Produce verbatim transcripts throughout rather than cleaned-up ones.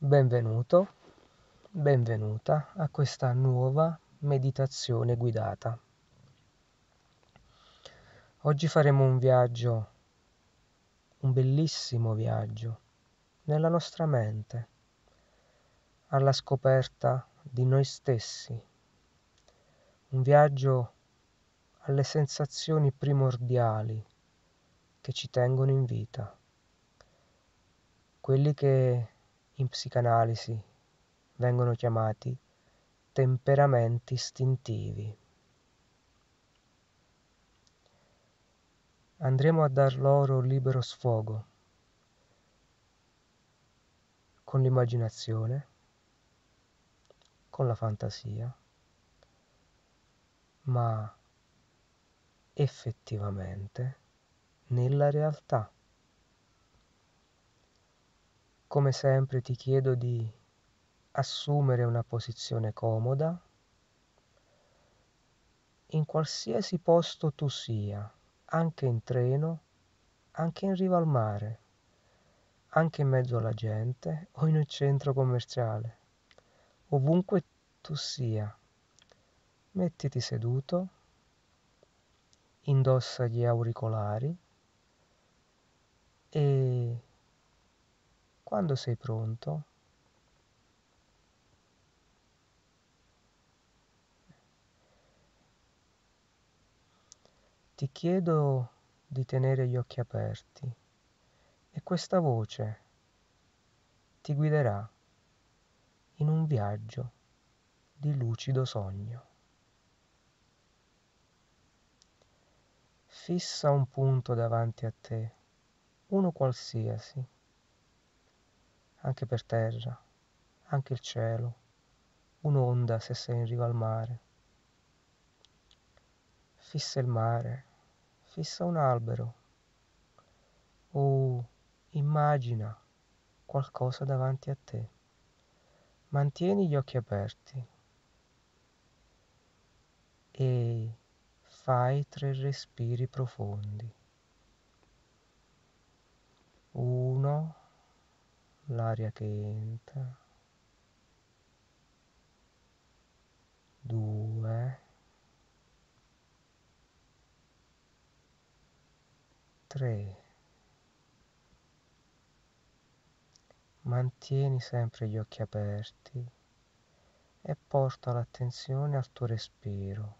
Benvenuto, benvenuta a questa nuova meditazione guidata. Oggi faremo un viaggio, un bellissimo viaggio, nella nostra mente, alla scoperta di noi stessi, un viaggio alle sensazioni primordiali che ci tengono in vita, quelli che in psicanalisi vengono chiamati temperamenti istintivi. Andremo a dar loro libero sfogo con l'immaginazione, con la fantasia, ma effettivamente nella realtà. Come sempre ti chiedo di assumere una posizione comoda in qualsiasi posto tu sia, anche in treno, anche in riva al mare, anche in mezzo alla gente o in un centro commerciale. Ovunque tu sia, mettiti seduto, indossa gli auricolari e quando sei pronto, ti chiedo di tenere gli occhi aperti e questa voce ti guiderà in un viaggio di lucido sogno. Fissa un punto davanti a te, uno qualsiasi, anche per terra, anche il cielo, un'onda se sei in riva al mare. Fissa il mare, fissa un albero o immagina qualcosa davanti a te. Mantieni gli occhi aperti e fai tre respiri profondi. Uno, l'aria che entra, due, tre. Mantieni sempre gli occhi aperti e porta l'attenzione al tuo respiro.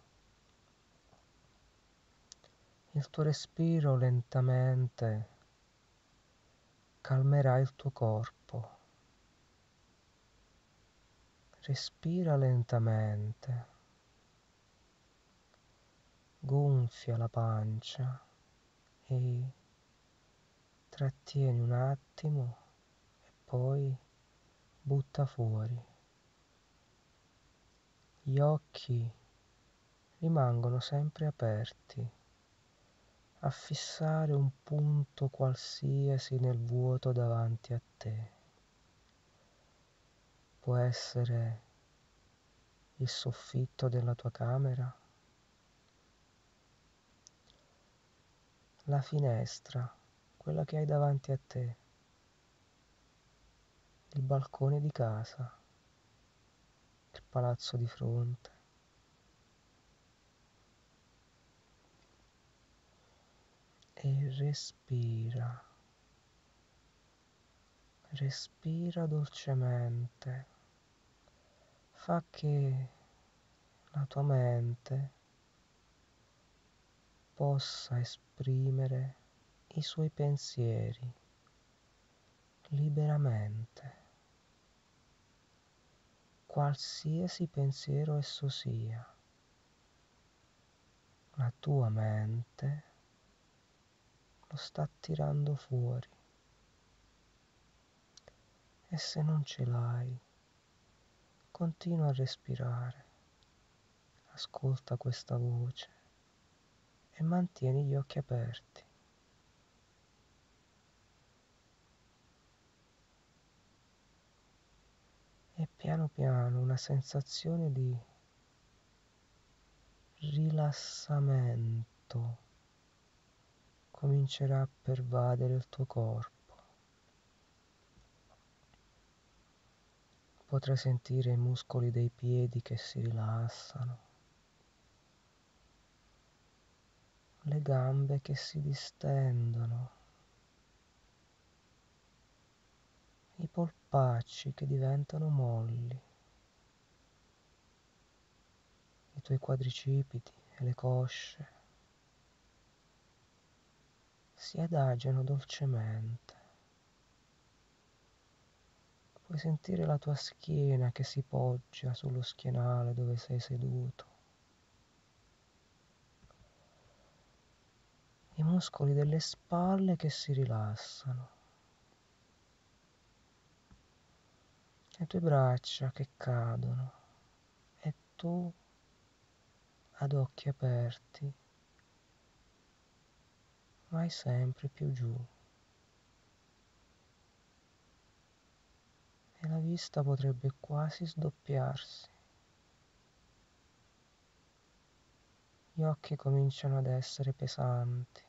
Il tuo respiro lentamente calmerà il tuo corpo. Respira lentamente, gonfia la pancia e trattieni un attimo e poi butta fuori. Gli occhi rimangono sempre aperti a fissare un punto qualsiasi nel vuoto davanti a te. Può essere il soffitto della tua camera, la finestra, quella che hai davanti a te, il balcone di casa, il palazzo di fronte. E respira, respira dolcemente, fa che la tua mente possa esprimere i suoi pensieri liberamente, qualsiasi pensiero esso sia. La tua mente lo sta tirando fuori e se non ce l'hai, continua a respirare, ascolta questa voce e mantieni gli occhi aperti. E piano piano una sensazione di rilassamento comincerà a pervadere il tuo corpo. potrai sentire i muscoli dei piedi che si rilassano, le gambe che si distendono, i polpacci che diventano molli, i tuoi quadricipiti e le cosce si adagiano dolcemente. Puoi sentire la tua schiena che si poggia sullo schienale dove sei seduto. I muscoli delle spalle che si rilassano. Le tue braccia che cadono e tu ad occhi aperti vai sempre più giù. E la vista potrebbe quasi sdoppiarsi. Gli occhi cominciano ad essere pesanti.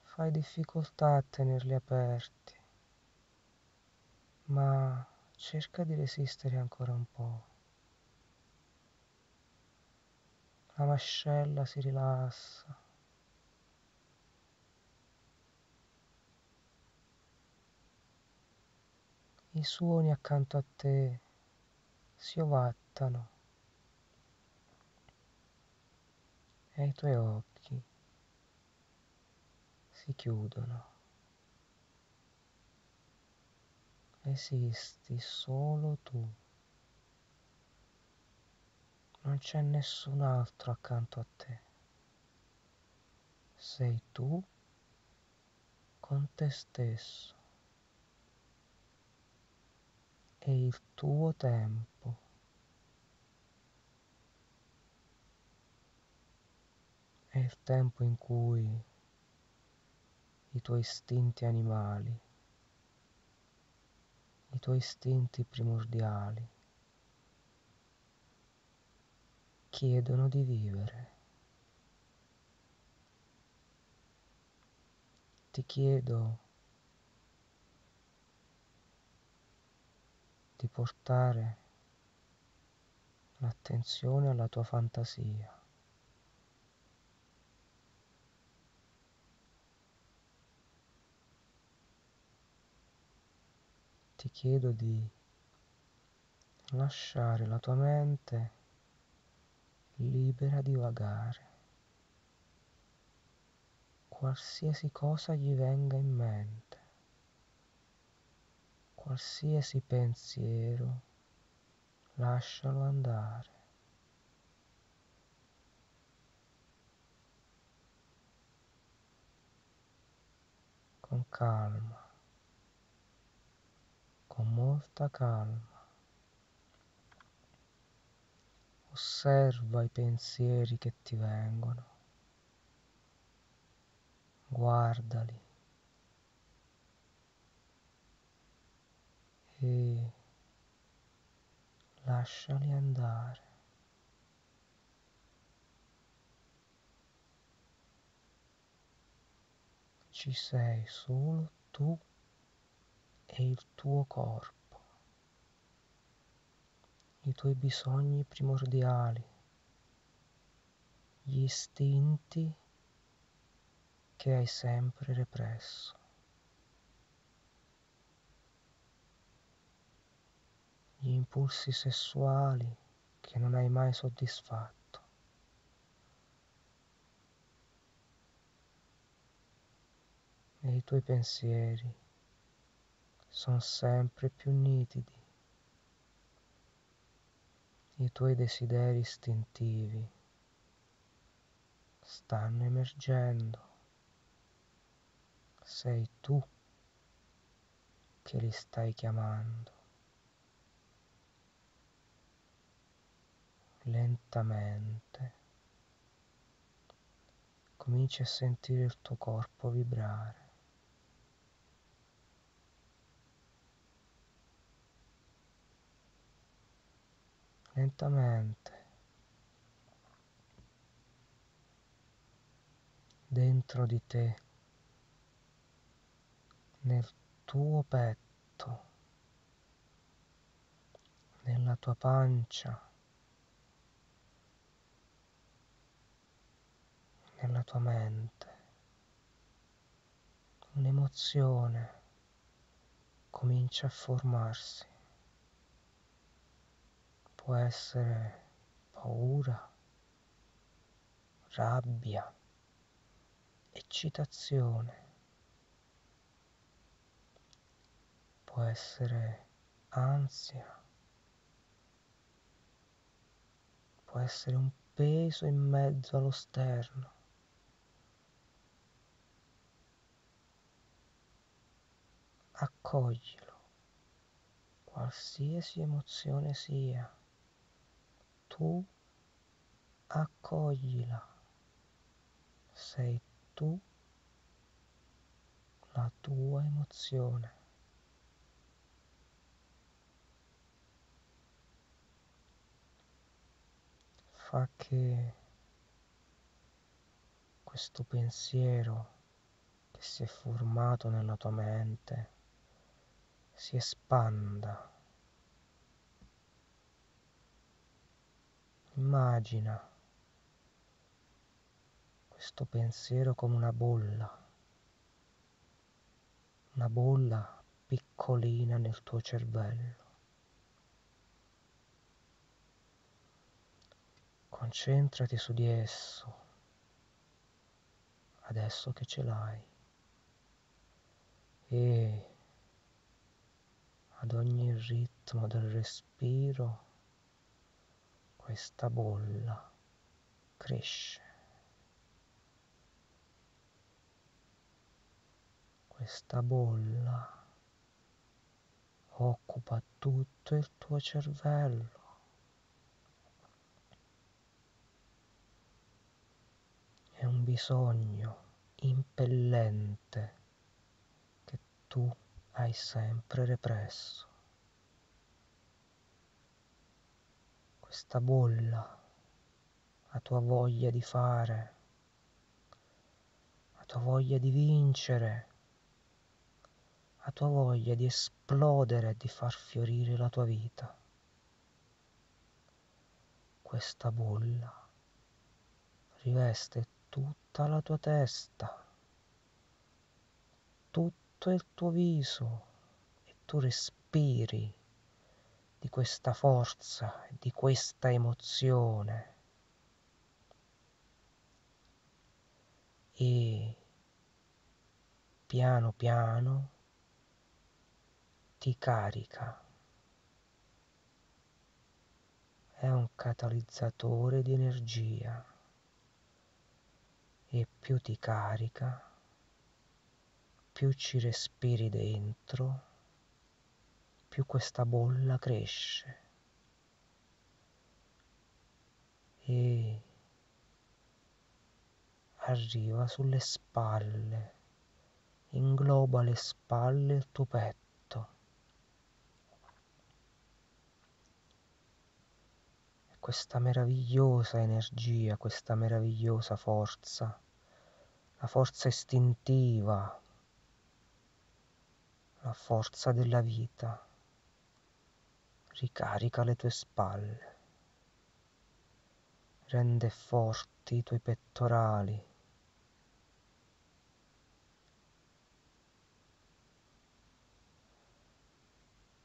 Fai difficoltà a tenerli aperti, ma cerca di resistere ancora un po'. La mascella si rilassa. I suoni accanto a te si ovattano e i tuoi occhi si chiudono. Esisti solo tu. Non c'è nessun altro accanto a te. Sei tu con te stesso e il tuo tempo. È il tempo in cui i tuoi istinti animali, i tuoi istinti primordiali chiedono di vivere. Ti chiedo di portare l'attenzione alla tua fantasia. Ti chiedo di lasciare la tua mente libera di vagare. Qualsiasi cosa gli venga in mente, qualsiasi pensiero, lascialo andare. Con calma. Con molta calma osserva i pensieri che ti vengono, guardali e lasciali andare. Ci sei solo tu e il tuo corpo, i tuoi bisogni primordiali, gli istinti che hai sempre represso. Gli impulsi sessuali che non hai mai soddisfatto. E i tuoi pensieri sono sempre più nitidi, i tuoi desideri istintivi stanno emergendo, sei tu che li stai chiamando. Lentamente cominci a sentire il tuo corpo vibrare. Lentamente, dentro di te, nel tuo petto, nella tua pancia, nella tua mente, un'emozione comincia a formarsi. Può essere paura, rabbia, eccitazione, può essere ansia, può essere un peso in mezzo allo sterno, accoglilo, qualsiasi emozione sia, tu accoglila, sei tu la tua emozione. Fa che questo pensiero che si è formato nella tua mente si espanda. Immagina questo pensiero come una bolla, una bolla piccolina nel tuo cervello. Concentrati su di esso, adesso che ce l'hai, e ad ogni ritmo del respiro questa bolla cresce. Questa bolla occupa tutto il tuo cervello. È un bisogno impellente che tu hai sempre represso. Questa bolla, la tua voglia di fare, la tua voglia di vincere, la tua voglia di esplodere e di far fiorire la tua vita. Questa bolla riveste tutta la tua testa, tutto il tuo viso, e tu respiri di questa forza, di questa emozione, e piano piano ti carica. È un catalizzatore di energia, e più ti carica, più ci respiri dentro, più questa bolla cresce, e arriva sulle spalle, ingloba le spalle e il tuo petto. E questa meravigliosa energia, questa meravigliosa forza, la forza istintiva, la forza della vita, ricarica le tue spalle, rende forti i tuoi pettorali,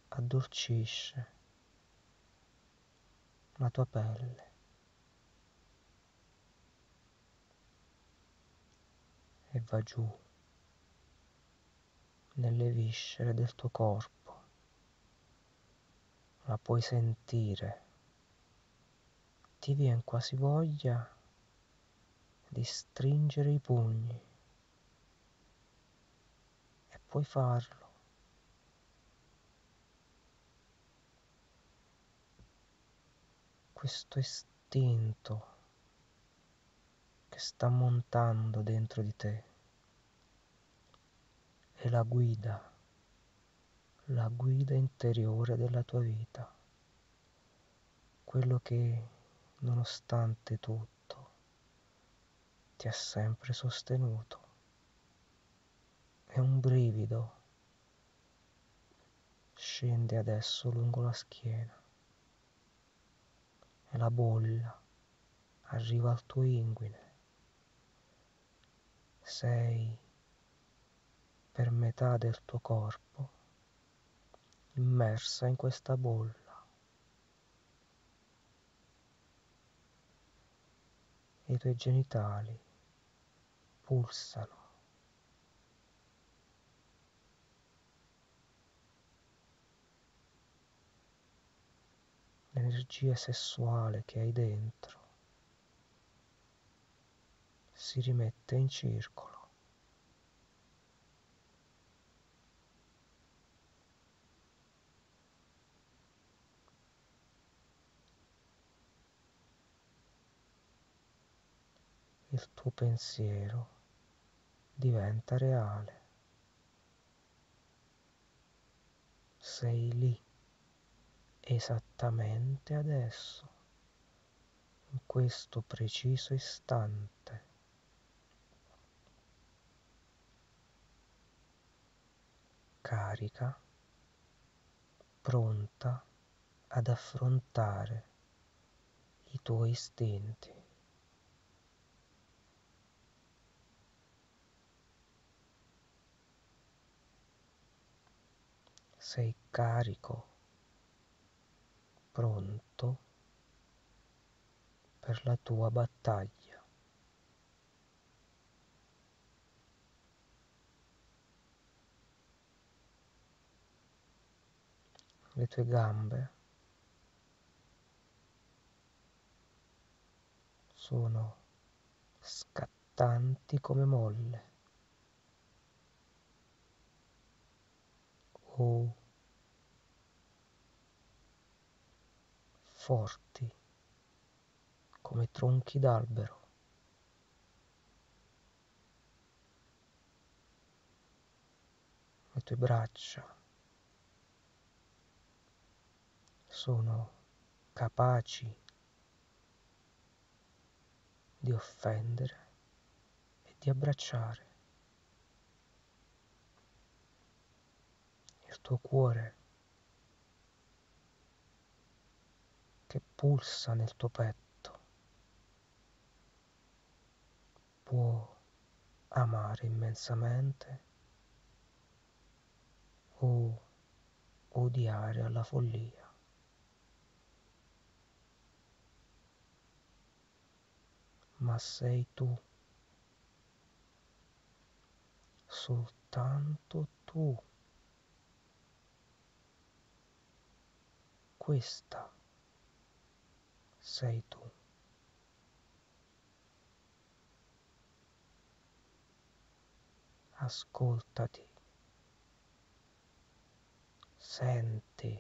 addolcisce la tua pelle, e va giù nelle viscere del tuo corpo. La puoi sentire, ti viene quasi voglia di stringere i pugni, e puoi farlo. Questo istinto che sta montando dentro di te è la guida, la guida interiore della tua vita, quello che, nonostante tutto, ti ha sempre sostenuto. È un brivido, scende adesso lungo la schiena. e la bolla arriva al tuo inguine. Sei per metà del tuo corpo immersa in questa bolla e i tuoi genitali pulsano. L'energia sessuale che hai dentro si rimette in circolo. Il tuo pensiero diventa reale. Sei lì, esattamente adesso, in questo preciso istante. Carica, pronta ad affrontare i tuoi istinti. Sei carico, pronto per la tua battaglia. Le tue gambe sono scattanti come molle o forti come tronchi d'albero. Le tue braccia sono capaci di offendere e di abbracciare. Il tuo cuore che pulsa nel tuo petto può amare immensamente o odiare alla follia. Ma sei tu, soltanto tu. Questa sei tu. Ascoltati, senti,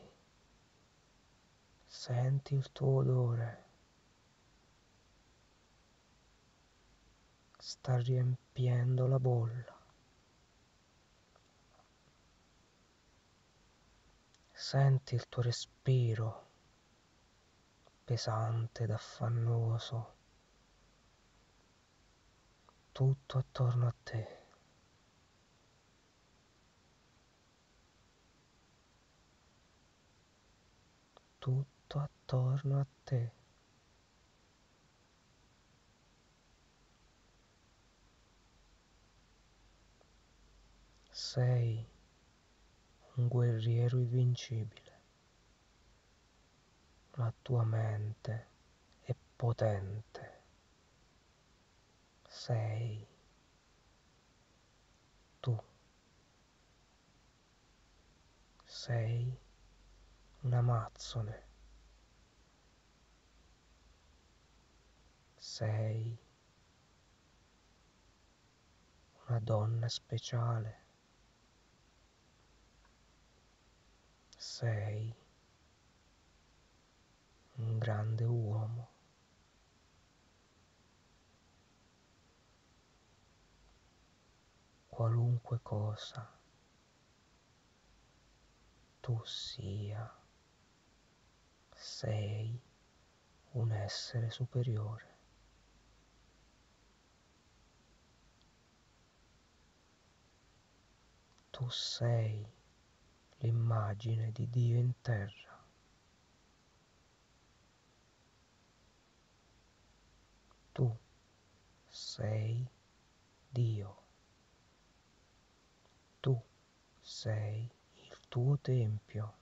senti il tuo odore. Sta riempiendo la bolla. Senti il tuo respiro pesante ed affannoso tutto attorno a te. Tutto attorno a te. Sei un guerriero invincibile, la tua mente è potente, sei tu, sei un'amazzone, sei una donna speciale. Sei un grande uomo. Qualunque cosa tu sia, sei un essere superiore. Tu sei l'immagine di Dio in terra. tu sei Dio. Tu sei il tuo tempio.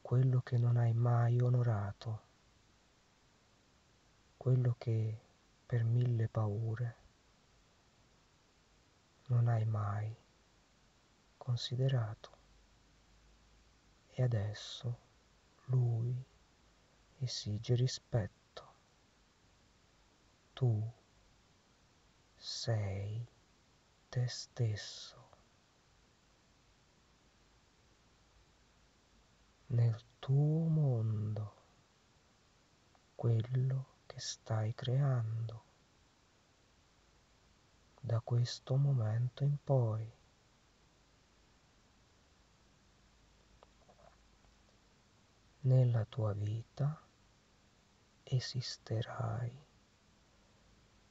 Quello che non hai mai onorato, quello che per mille paure non hai mai considerato. E adesso lui esige rispetto. Tu sei te stesso. Nel tuo mondo, quello che stai creando, da questo momento in poi. Nella tua vita esisterai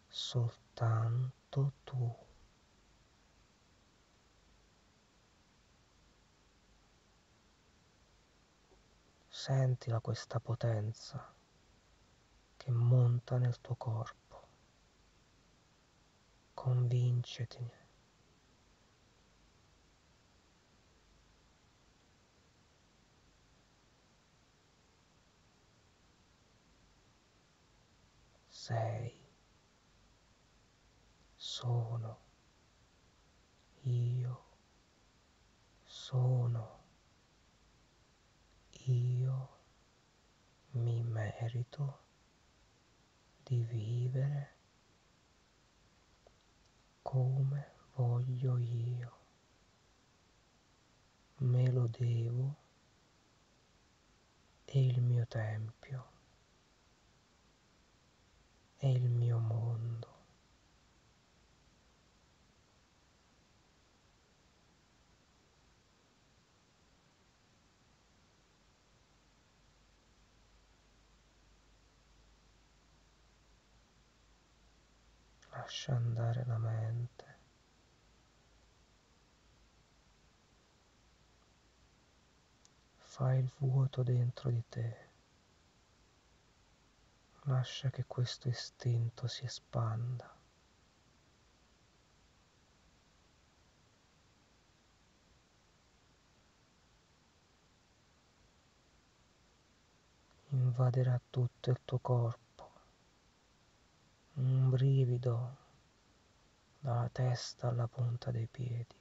soltanto tu. Sentila questa potenza che monta nel tuo corpo. Convincetene. Sei. Sono. Io. Sono. Io mi merito di vivere come voglio io, me lo devo e il mio tempio e il mio mondo. Lascia andare la mente. Fai il vuoto dentro di te. Lascia che questo istinto si espanda. Invaderà tutto il tuo corpo. Un brivido dalla testa alla punta dei piedi,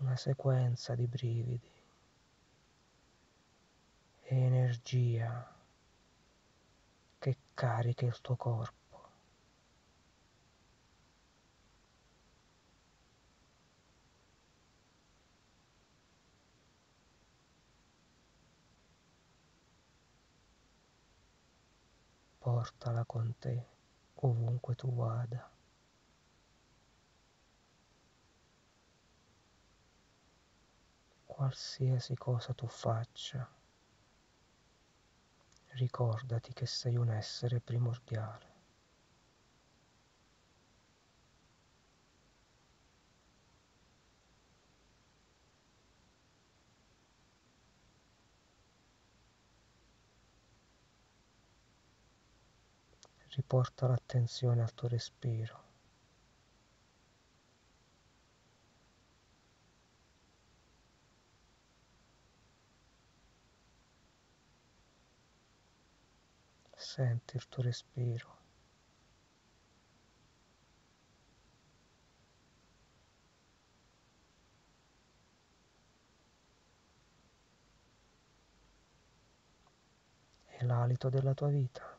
una sequenza di brividi e energia che carica il tuo corpo. Portala con te, ovunque tu vada. Qualsiasi cosa tu faccia, ricordati che sei un essere primordiale. Riporta l'attenzione al tuo respiro. Senti il tuo respiro. È l'alito della tua vita.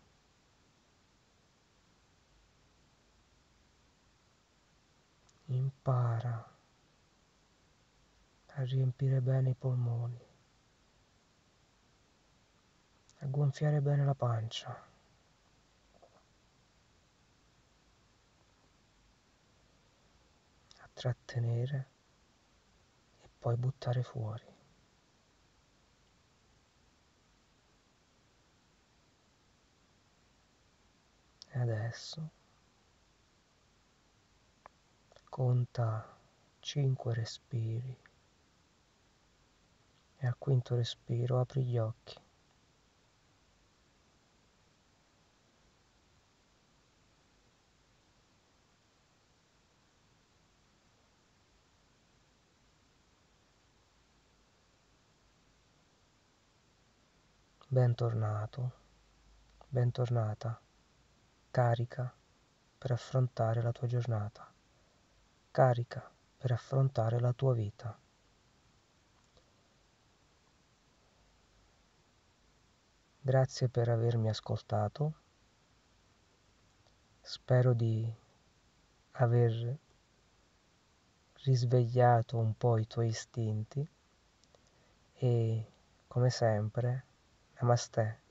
Impara a riempire bene i polmoni, a gonfiare bene la pancia. A trattenere e poi buttare fuori. E adesso conta cinque respiri e al quinto respiro apri gli occhi. Bentornato, bentornata, carica per affrontare la tua giornata, carica per affrontare la tua vita. Grazie per avermi ascoltato, spero di aver risvegliato un po' i tuoi istinti e, come sempre, Namaste.